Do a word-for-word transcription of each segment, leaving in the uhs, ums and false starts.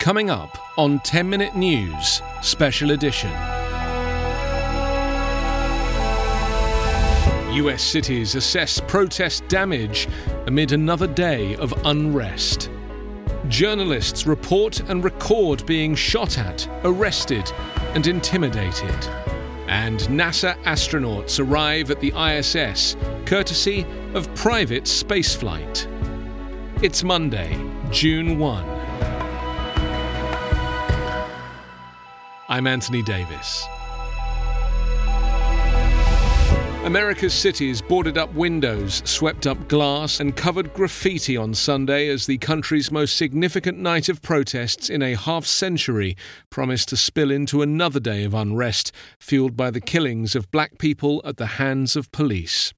Coming up on ten minute News, Special Edition. U S cities assess protest damage amid another day of unrest. Journalists report and record being shot at, arrested and intimidated. And NASA astronauts arrive at the I S S, courtesy of private spaceflight. It's Monday, June first. I'm Anthony Davis. America's cities boarded up windows, swept up glass and covered graffiti on Sunday as the country's most significant night of protests in a half-century promised to spill into another day of unrest, fueled by the killings of black people at the hands of police.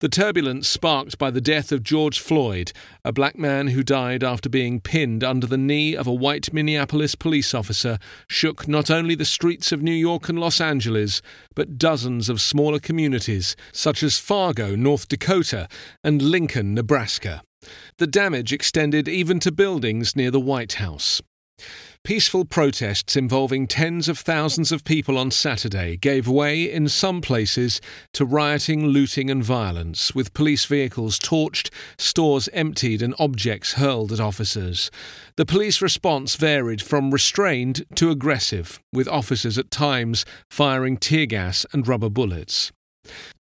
The turbulence sparked by the death of George Floyd, a black man who died after being pinned under the knee of a white Minneapolis police officer, shook not only the streets of New York and Los Angeles, but dozens of smaller communities such as Fargo, North Dakota, and Lincoln, Nebraska. The damage extended even to buildings near the White House. Peaceful protests involving tens of thousands of people on Saturday gave way in some places to rioting, looting and violence, with police vehicles torched, stores emptied and objects hurled at officers. The police response varied from restrained to aggressive, with officers at times firing tear gas and rubber bullets.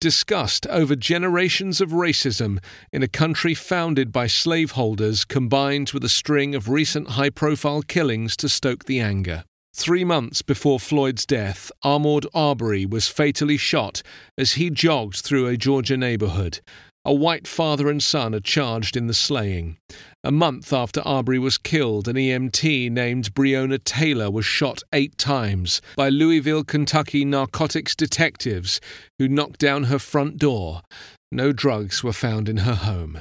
Disgust over generations of racism in a country founded by slaveholders combined with a string of recent high-profile killings to stoke the anger. Three months before Floyd's death, Armored Arbery was fatally shot as he jogged through a Georgia neighborhood. A white father and son are charged in the slaying. A month after Arbery was killed, an E M T named Breonna Taylor was shot eight times by Louisville, Kentucky narcotics detectives who knocked down her front door. No drugs were found in her home.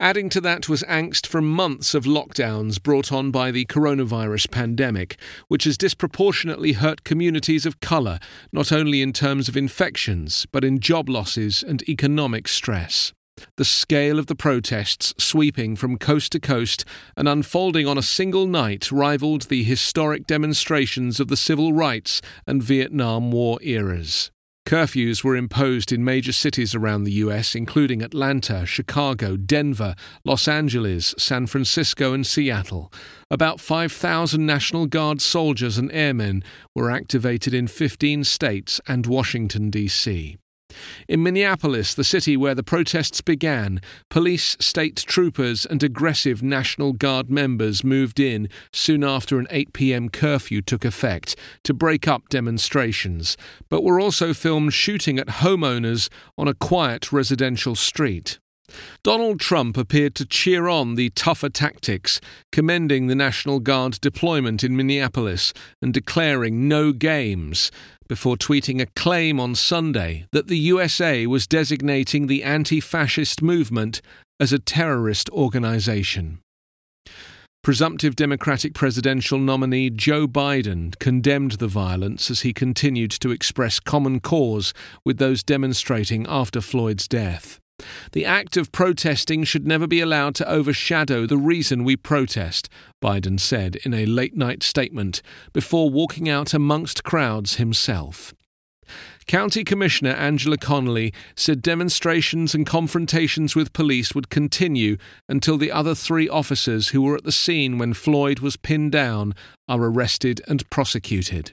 Adding to that was angst from months of lockdowns brought on by the coronavirus pandemic, which has disproportionately hurt communities of colour, not only in terms of infections, but in job losses and economic stress. The scale of the protests, sweeping from coast to coast and unfolding on a single night, rivaled the historic demonstrations of the civil rights and Vietnam War eras. Curfews were imposed in major cities around the U S, including Atlanta, Chicago, Denver, Los Angeles, San Francisco and Seattle. About five thousand National Guard soldiers and airmen were activated in fifteen states and Washington, D C In Minneapolis, the city where the protests began, police, state troopers and aggressive National Guard members moved in soon after an eight p.m. curfew took effect to break up demonstrations, but were also filmed shooting at homeowners on a quiet residential street. Donald Trump appeared to cheer on the tougher tactics, commending the National Guard deployment in Minneapolis and declaring no games, before tweeting a claim on Sunday that the U S A was designating the anti-fascist movement as a terrorist organization. Presumptive Democratic presidential nominee Joe Biden condemned the violence as he continued to express common cause with those demonstrating after Floyd's death. The act of protesting should never be allowed to overshadow the reason we protest, Biden said in a late-night statement, before walking out amongst crowds himself. County Commissioner Angela Connolly said demonstrations and confrontations with police would continue until the other three officers who were at the scene when Floyd was pinned down are arrested and prosecuted.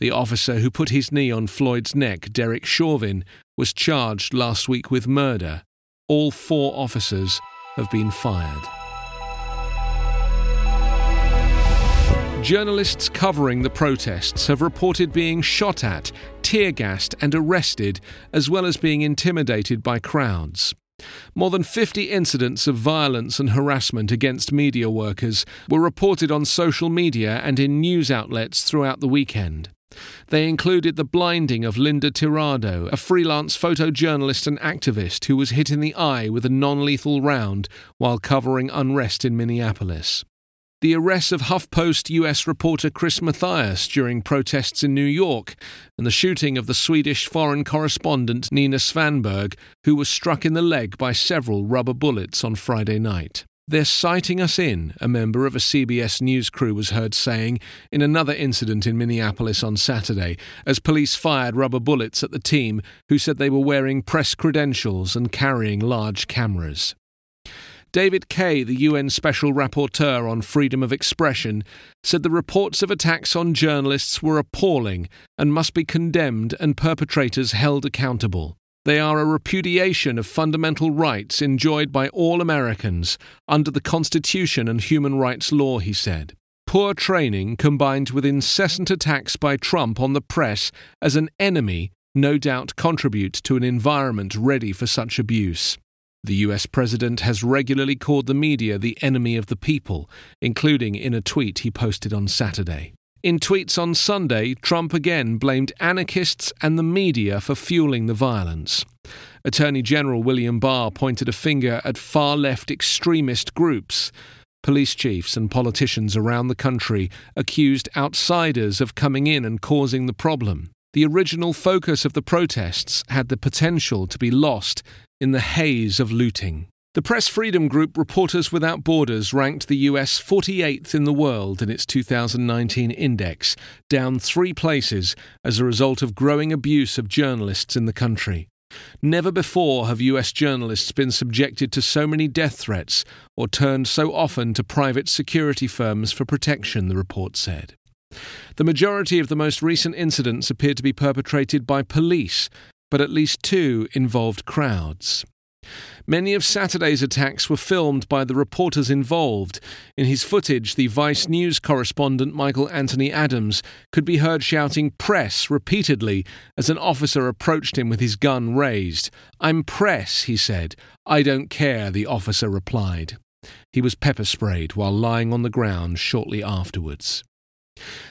The officer who put his knee on Floyd's neck, Derek Chauvin, was charged last week with murder. All four officers have been fired. Journalists covering the protests have reported being shot at, tear-gassed and arrested, as well as being intimidated by crowds. More than fifty incidents of violence and harassment against media workers were reported on social media and in news outlets throughout the weekend. They included the blinding of Linda Tirado, a freelance photojournalist and activist who was hit in the eye with a non-lethal round while covering unrest in Minneapolis. The arrests of HuffPost U S reporter Chris Mathias during protests in New York, and the shooting of the Swedish foreign correspondent Nina Svanberg, who was struck in the leg by several rubber bullets on Friday night. "They're sighting us in," a member of a C B S News crew was heard saying in another incident in Minneapolis on Saturday, as police fired rubber bullets at the team, who said they were wearing press credentials and carrying large cameras. David Kay, the U N Special Rapporteur on Freedom of Expression, said the reports of attacks on journalists were appalling and must be condemned and perpetrators held accountable. "They are a repudiation of fundamental rights enjoyed by all Americans under the Constitution and human rights law," he said. "Poor training combined with incessant attacks by Trump on the press as an enemy no doubt contribute to an environment ready for such abuse." The U S president has regularly called the media the enemy of the people, including in a tweet he posted on Saturday. In tweets on Sunday, Trump again blamed anarchists and the media for fueling the violence. Attorney General William Barr pointed a finger at far-left extremist groups. Police chiefs and politicians around the country accused outsiders of coming in and causing the problem. The original focus of the protests had the potential to be lost in the haze of looting. The press freedom group Reporters Without Borders ranked the U S forty-eighth in the world in its two thousand nineteen index, down three places as a result of growing abuse of journalists in the country. Never before have U S journalists been subjected to so many death threats or turned so often to private security firms for protection, the report said. The majority of the most recent incidents appeared to be perpetrated by police, but at least two involved crowds. Many of Saturday's attacks were filmed by the reporters involved. In his footage, the Vice News correspondent Michael Anthony Adams could be heard shouting "press" repeatedly as an officer approached him with his gun raised. "I'm press," he said. "I don't care," the officer replied. He was pepper sprayed while lying on the ground shortly afterwards.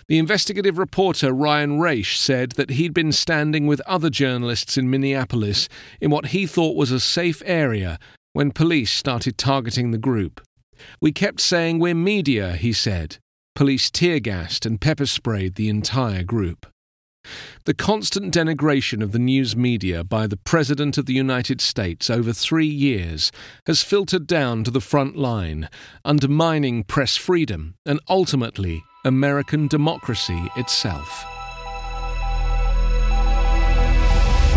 The investigative reporter Ryan Rache said that he'd been standing with other journalists in Minneapolis in what he thought was a safe area when police started targeting the group. "We kept saying we're media," he said. Police tear-gassed and pepper-sprayed the entire group. The constant denigration of the news media by the President of the United States over three years has filtered down to the front line, undermining press freedom and ultimately American democracy itself.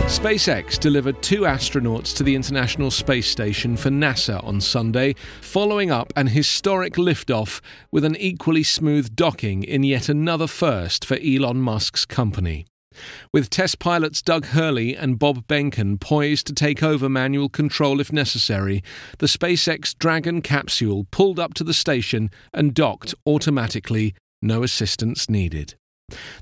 SpaceX delivered two astronauts to the International Space Station for NASA on Sunday, following up an historic liftoff with an equally smooth docking in yet another first for Elon Musk's company. With test pilots Doug Hurley and Bob Behnken poised to take over manual control if necessary, the SpaceX Dragon capsule pulled up to the station and docked automatically. No assistance needed.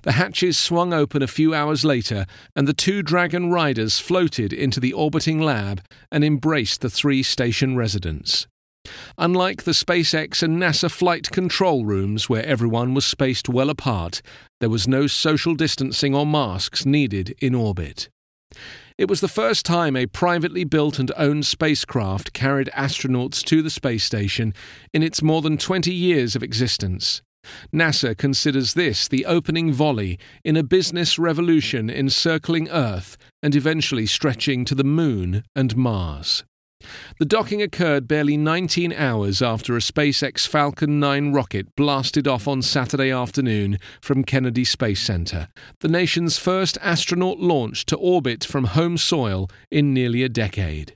The hatches swung open a few hours later, and the two Dragon riders floated into the orbiting lab and embraced the three station residents. Unlike the SpaceX and NASA flight control rooms, where everyone was spaced well apart, there was no social distancing or masks needed in orbit. It was the first time a privately built and owned spacecraft carried astronauts to the space station in its more than twenty years of existence. NASA considers this the opening volley in a business revolution encircling Earth and eventually stretching to the Moon and Mars. The docking occurred barely nineteen hours after a SpaceX Falcon nine rocket blasted off on Saturday afternoon from Kennedy Space Center, the nation's first astronaut launch to orbit from home soil in nearly a decade.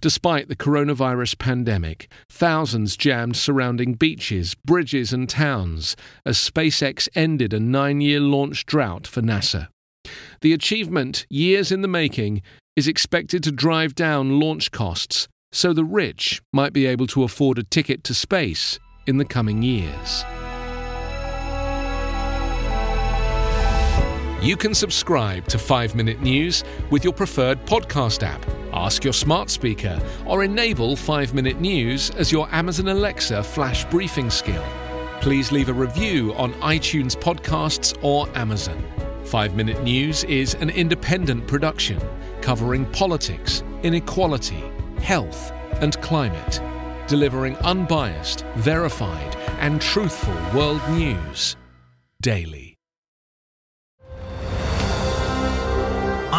Despite the coronavirus pandemic, thousands jammed surrounding beaches, bridges and towns as SpaceX ended a nine-year launch drought for NASA. The achievement, years in the making, is expected to drive down launch costs so the rich might be able to afford a ticket to space in the coming years. You can subscribe to five minute News with your preferred podcast app, ask your smart speaker, or enable five minute News as your Amazon Alexa flash briefing skill. Please leave a review on iTunes Podcasts or Amazon. five minute News is an independent production covering politics, inequality, health, and climate, delivering unbiased, verified, and truthful world news daily.